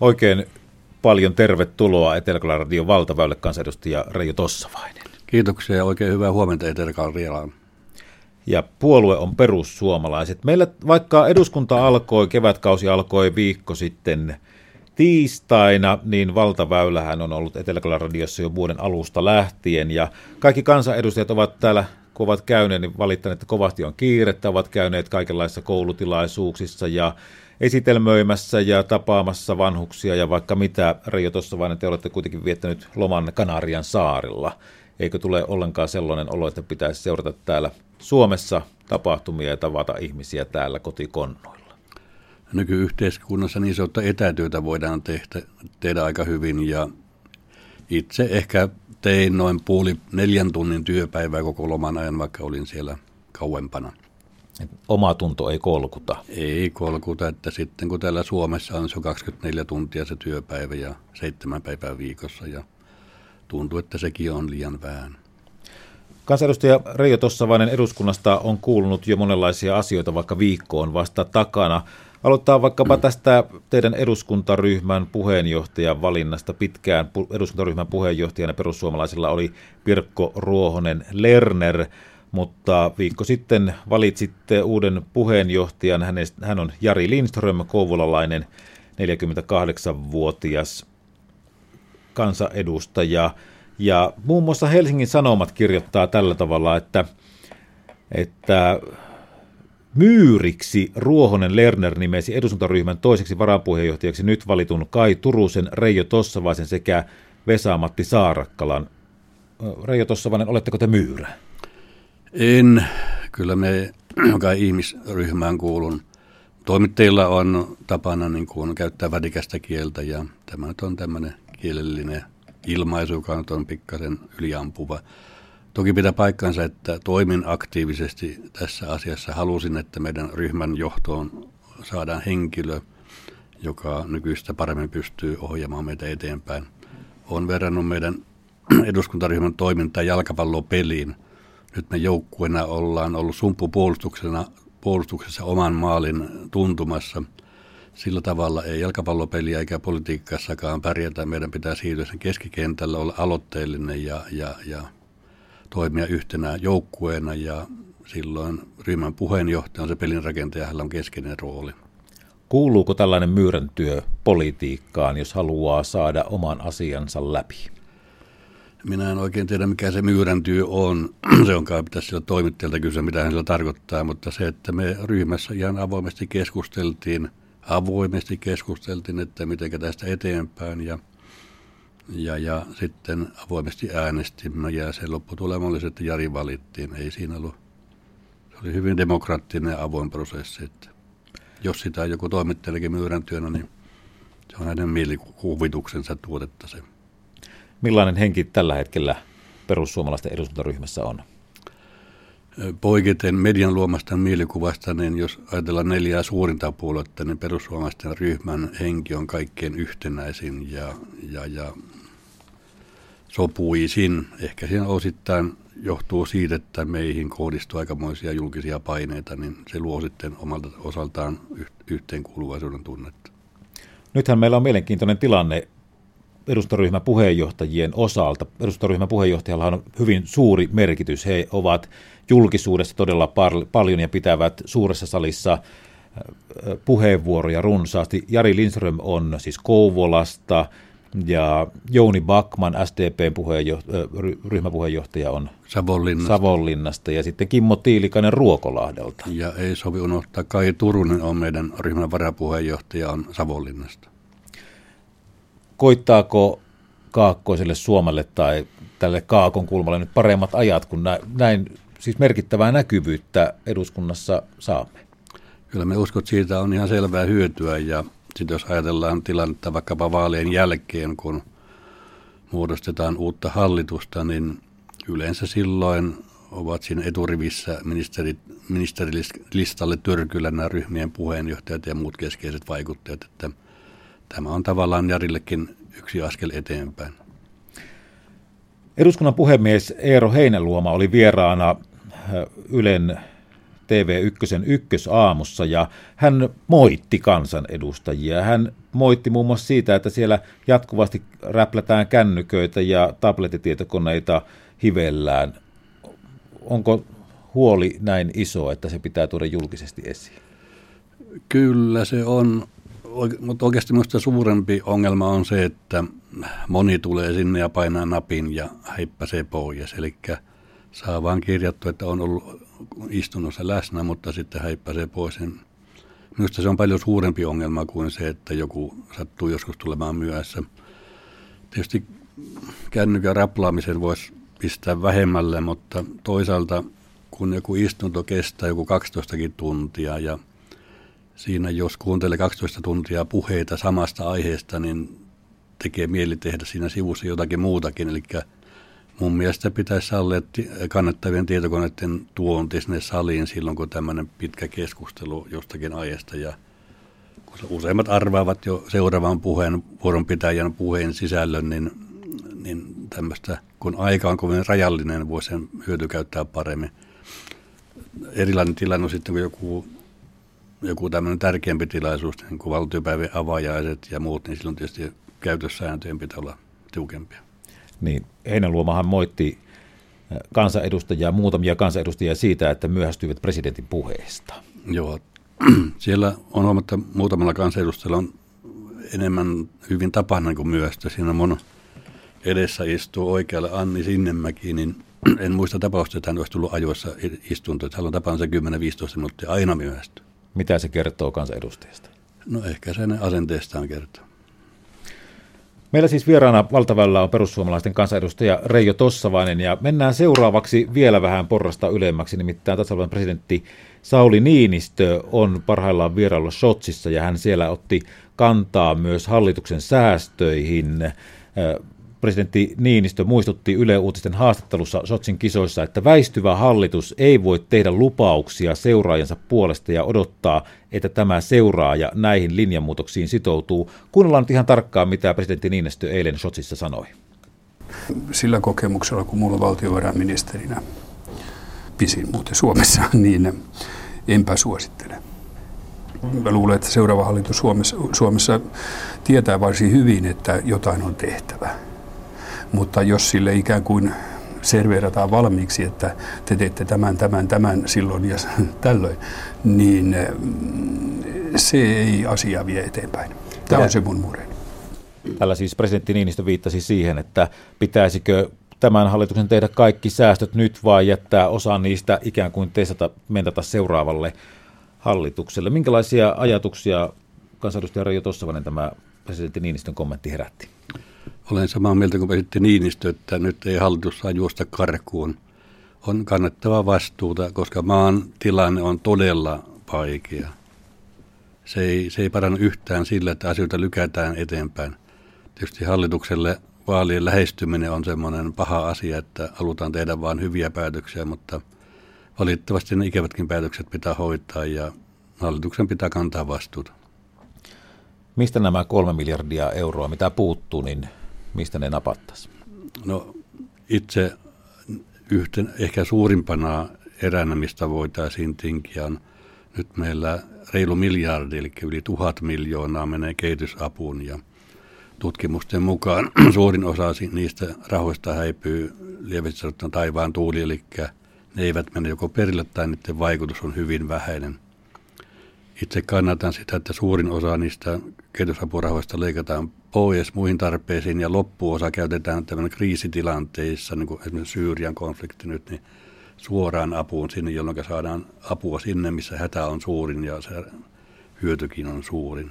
Oikein paljon tervetuloa Etelä-Karjalan Radion valtaväylälle kansanedustaja Reijo Tossavainen. Kiitoksia ja oikein hyvää huomenta Etelä-Karjalaan. Ja puolue on perussuomalaiset. Meillä vaikka eduskunta alkoi, kevätkausi alkoi viikko sitten tiistaina, niin valtaväylähän on ollut Etelä-Karjalan Radiossa jo vuoden alusta lähtien. Ja kaikki kansanedustajat ovat täällä, kun ovat käyneet, niin valittaneet, että kovasti on kiirettä, ovat käyneet kaikenlaisissa koulutilaisuuksissa ja esitelmöimässä ja tapaamassa vanhuksia ja vaikka mitä. Reijo Tossavainen, te olette kuitenkin viettänyt loman Kanarian saarilla. Eikö tule ollenkaan sellainen olo, että pitäisi seurata täällä Suomessa tapahtumia ja tavata ihmisiä täällä kotikonnoilla? Nyky-yhteiskunnassa niin sanottua etätyötä voidaan tehdä aika hyvin ja itse ehkä tein noin 3,5-4 tunnin työpäivää koko loman ajan, vaikka olin siellä kauempana. Oma tunto ei kolkuta. Ei kolkuta, että sitten kun täällä Suomessa on se 24 tuntia se työpäivä ja 7 päivää viikossa ja tuntuu, että sekin on liian vähän. Kansanedustaja Reijo Tossavainen, eduskunnasta on kuulunut jo monenlaisia asioita, vaikka viikko on vasta takana. Aloittaa vaikkapa tästä teidän eduskuntaryhmän puheenjohtajan valinnasta. Pitkään eduskuntaryhmän puheenjohtajana perussuomalaisilla oli Pirkko Ruohonen-Lerner, mutta viikko sitten valitsitte uuden puheenjohtajan. Hän on Jari Lindström, kouvolalainen 48-vuotias kansanedustaja. Ja muun muassa Helsingin Sanomat kirjoittaa tällä tavalla, että myyriksi Ruohonen-Lerner nimesi eduskuntaryhmän toiseksi varapuheenjohtajaksi nyt valitun Kai Turusen, Reijo Tossavaisen sekä Vesa-Matti Saarakkalan. Reijo Tossavainen, oletteko te myyrä? En. Kyllä me kai ihmisryhmään kuulun. Toimittajilla on tapana niin kuin käyttää värikästä kieltä ja tämä nyt on tämmöinen kielellinen ilmaisu, joka on pikkasen yliampuva. Toki pitää paikkansa, että toimin aktiivisesti tässä asiassa. Halusin, että meidän ryhmän johtoon saadaan henkilö, joka nykyistä paremmin pystyy ohjaamaan meitä eteenpäin. Olen verrannut meidän eduskuntaryhmän toimintaa jalkapallopeliin. Nyt me joukkueena ollaan ollut puolustuksessa oman maalin tuntumassa. Sillä tavalla ei jalkapallopeliä eikä politiikassakaan pärjätä. Meidän pitää siirtyä sen keskikentällä, olla aloitteellinen ja toimia yhtenä joukkueena. Ja silloin ryhmän puheenjohtaja on se pelinrakentaja, hänellä on keskeinen rooli. Kuuluuko tällainen myyrän työ politiikkaan, jos haluaa saada oman asiansa läpi? Minä en oikein tiedä, mikä se myyrän työ on. Se on kai pitäisi sillä toimittajalta kysyä, mitä hän sillä tarkoittaa. Mutta se, että me ryhmässä ihan avoimesti keskusteltiin, että miten tästä eteenpäin ja sitten avoimesti äänestimme ja sen lopputulema oli se, että Jari valittiin. Ei siinä ollut. Se oli hyvin demokraattinen ja avoin prosessi. Että jos sitä joku toimittajakin myyrän työnä, niin se on hänen mielikuvituksensa tuotetta se. Millainen henki tällä hetkellä perussuomalaisten eduskuntaryhmässä on? Poiketen median luomasta mielikuvasta, niin jos ajatellaan 4 suurinta puoluetta, niin perussuomalaisten ryhmän henki on kaikkein yhtenäisin ja sopuisin. Ehkä siinä osittain johtuu siitä, että meihin kohdistuu aikamoisia julkisia paineita, niin se luo sitten omalta osaltaan yhteenkuuluvaisuuden tunnetta. Nythän meillä on mielenkiintoinen tilanne eduskuntaryhmän puheenjohtajien osalta. Eduskuntaryhmän puheenjohtajalla on hyvin suuri merkitys. He ovat julkisuudessa todella paljon ja pitävät suuressa salissa puheenvuoroja runsaasti. Jari Lindström on siis Kouvolasta ja Jouni Bakman, SDP:n ryhmäpuheenjohtaja, on Savonlinnasta ja sitten Kimmo Tiilikainen Ruokolahdelta. Ja ei sovi unohtaa, Kai Turunen on meidän ryhmän varapuheenjohtaja, on Savonlinnasta. Koittaako kaakkoiselle Suomelle tai tälle kaakon kulmalle nyt paremmat ajat, kun näin siis merkittävää näkyvyyttä eduskunnassa saamme? Kyllä me uskon, että siitä on ihan selvää hyötyä ja sitten jos ajatellaan tilannetta vaikkapa vaalien jälkeen, kun muodostetaan uutta hallitusta, niin yleensä silloin ovat siinä eturivissä ministerilistalle tyrkyllä ryhmien puheenjohtajat ja muut keskeiset vaikuttajat, että tämä on tavallaan Jarillekin yksi askel eteenpäin. Eduskunnan puhemies Eero Heineluoma oli vieraana Ylen TV1 ykkösaamussa ja hän moitti kansanedustajia. Hän moitti muun muassa siitä, että siellä jatkuvasti räplätään kännyköitä ja tablettitietokoneita hivellään. Onko huoli näin iso, että se pitää tuoda julkisesti esiin? Kyllä se on, mutta oikeasti minusta suurempi ongelma on se, että moni tulee sinne ja painaa napin ja häippäsee pois. Eli saa vaan kirjattua, että on ollut istunnossa läsnä, mutta sitten häippäsee pois. Minusta se on paljon suurempi ongelma kuin se, että joku sattuu joskus tulemaan myöhässä. Tietysti kännykän raplaamisen voisi pistää vähemmälle, mutta toisaalta kun joku istunto kestää joku 12kin tuntia ja siinä jos kuuntelee 12 tuntia puheita samasta aiheesta, niin tekee mieli tehdä siinä sivussa jotakin muutakin. Eli mun mielestä pitäisi sallia kannattavien tietokoneiden tuonti sinne saliin silloin, kun tämmöinen pitkä keskustelu jostakin aiheesta. Ja kun useimmat arvaavat jo seuraavan puheenvuoron pitäjän puheen sisällön, niin tämmöistä, kun aika on kovin rajallinen, voi sen hyötykäyttää paremmin. Erilainen tilanne on sitten, kun joku tämmöinen tärkeämpi tilaisuus, niin kuin valtiopäivien avajaiset ja muut, niin silloin tietysti käytössääntöjen pitää olla tiukempia. Niin, Heineluomahan moitti kansanedustajia, muutamia kansanedustajia siitä, että myöhästyivät presidentin puheesta. Joo, siellä on huomattu, että muutamalla kansanedustajalla on enemmän hyvin tapana kuin myöhästä. Siinä mun edessä istuu oikealla Anni Sinnemäki, niin en muista tapausta, että hän olisi tullut ajoissa istuntoon. Hän on tapansa 10-15 minuuttia aina myöhästä. Mitä se kertoo kansanedustajista? No ehkä se hänen asenteestaan kertoo. Meillä siis vieraana valtaväylällä on perussuomalaisten kansanedustaja Reijo Tossavainen ja mennään seuraavaksi vielä vähän porrasta ylemmäksi, nimittäin tasavallan presidentti Sauli Niinistö on parhaillaan vierailulla Sotsissa ja hän siellä otti kantaa myös hallituksen säästöihin. Presidentti Niinistö muistutti Yle Uutisten haastattelussa Sotsin kisoissa, että väistyvä hallitus ei voi tehdä lupauksia seuraajansa puolesta ja odottaa, että tämä seuraaja näihin linjanmuutoksiin sitoutuu. Kuunnellaan nyt ihan tarkkaan, mitä presidentti Niinistö eilen Sotsissa sanoi. Sillä kokemuksella, kun minulla valtiovarainministerinä, pisin muuten Suomessa, niin enpä suosittele. Mä luulen, että seuraava hallitus Suomessa tietää varsin hyvin, että jotain on tehtävä. Mutta jos sille ikään kuin serveerataan valmiiksi, että te teette tämän silloin ja tällöin, niin se ei asiaa vie eteenpäin. Tämä on se mun mureni. Tällä siis presidentti Niinistö viittasi siihen, että pitäisikö tämän hallituksen tehdä kaikki säästöt nyt vai jättää osa niistä ikään kuin mentata seuraavalle hallitukselle. Minkälaisia ajatuksia kansanedustaja Reijo Tossavainen tämä presidentti Niinistön kommentti herätti? Olen samaa mieltä kuin presidentti Niinistö, että nyt ei hallitus saa juosta karkuun. On kannattava vastuuta, koska maan tilanne on todella vaikea. Se ei parannu yhtään sillä, että asioita lykätään eteenpäin. Tietysti hallitukselle vaalien lähestyminen on semmoinen paha asia, että halutaan tehdä vain hyviä päätöksiä, mutta valitettavasti ne ikävätkin päätökset pitää hoitaa ja hallituksen pitää kantaa vastuuta. Mistä nämä 3 miljardia euroa, mitä puuttuu, niin mistä ne napattaisiin? No itse ehkä suurimpana eränä, mistä voitaisiin tinkiä, on nyt meillä reilu miljardi, eli yli 1000 miljoonaa menee kehitysapuun ja tutkimusten mukaan suurin osa niistä rahoista häipyy lievästi sanottuna taivaan tuuli, eli ne eivät mene joko perille tai niiden vaikutus on hyvin vähäinen. Itse kannatan sitä, että suurin osa niistä kehitysapurahoista leikataan pois muihin tarpeisiin ja loppuosa käytetään tämmöinen kriisitilanteissa, niin kuin esimerkiksi Syyrian konflikti nyt, niin suoraan apuun sinne, jolloin saadaan apua sinne, missä hätä on suurin ja se hyötykin on suurin.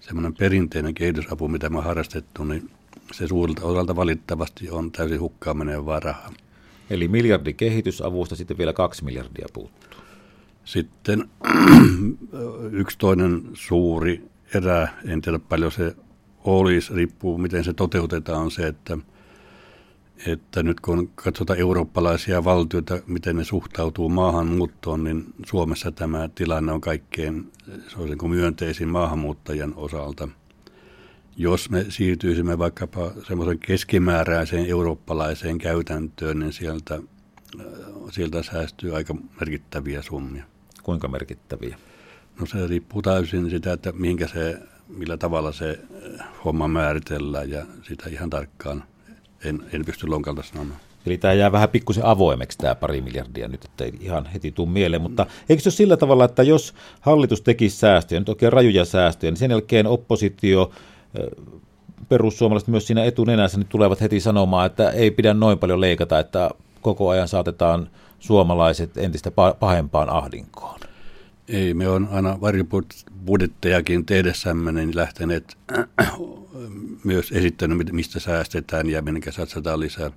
Semmoinen perinteinen kehitysapu, mitä me on harrastettu, niin se suurilta osalta valittavasti on täysin hukkaan menevää rahaa. Eli miljardi kehitysavusta, sitten vielä 2 miljardia puuttuu. Sitten yksi toinen suuri erä, en tiedä paljon se olisi, riippuu miten se toteutetaan, on se, että nyt kun katsotaan eurooppalaisia valtioita, miten ne suhtautuu maahanmuuttoon, niin Suomessa tämä tilanne on kaikkein myönteisin maahanmuuttajan osalta. Jos me siirtyisimme vaikkapa semmoisen keskimääräiseen eurooppalaiseen käytäntöön, niin sieltä säästyy aika merkittäviä summia. kuinka merkittäviä? No se riippuu täysin sitä, että millä tavalla se homma määritellään ja sitä ihan tarkkaan en pysty lonkalta sanomaan. Eli tämä jää vähän pikkusen avoimeksi tämä 2 miljardia nyt, ettei ihan heti tule mieleen, mutta eikö se ole sillä tavalla, että jos hallitus tekisi säästöjä, nyt oikein rajuja säästöjä, niin sen jälkeen oppositio, perussuomalaiset myös siinä etunenässä nyt tulevat heti sanomaan, että ei pidä noin paljon leikata, että koko ajan saatetaan suomalaiset entistä pahempaan ahdinkoon? Ei, me on aina varjobudjettejakin tehdessämme niin lähteneet myös esittänyt, mistä säästetään ja minkä satsataan lisää.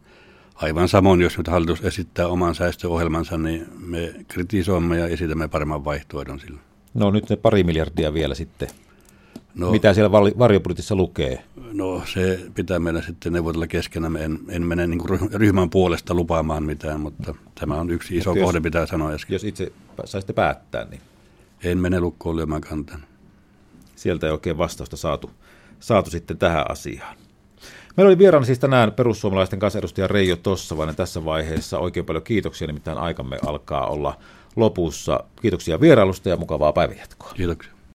Aivan samoin, jos nyt hallitus esittää oman säästöohjelmansa, niin me kritisoimme ja esitämme paremman vaihtoehdon sillä. No nyt ne 2 miljardia vielä sitten. No, mitä siellä varjobudjetissa lukee? No se pitää meillä sitten neuvotella keskenämme. En mene niin kuin ryhmän puolesta lupaamaan mitään, mutta tämä on yksi iso kohde, pitää sanoa äsken. Jos itse saisitte päättää, niin? En mene lukkoon lyömään kantaan. Sieltä ei oikein vastausta saatu sitten tähän asiaan. Meillä oli vieraana siis tänään perussuomalaisten kansanedustaja Reijo Tossavainen tässä vaiheessa. Oikein paljon kiitoksia, nimittäin aikamme alkaa olla lopussa. Kiitoksia vierailusta ja mukavaa päivänjatkoa. Kiitoksia.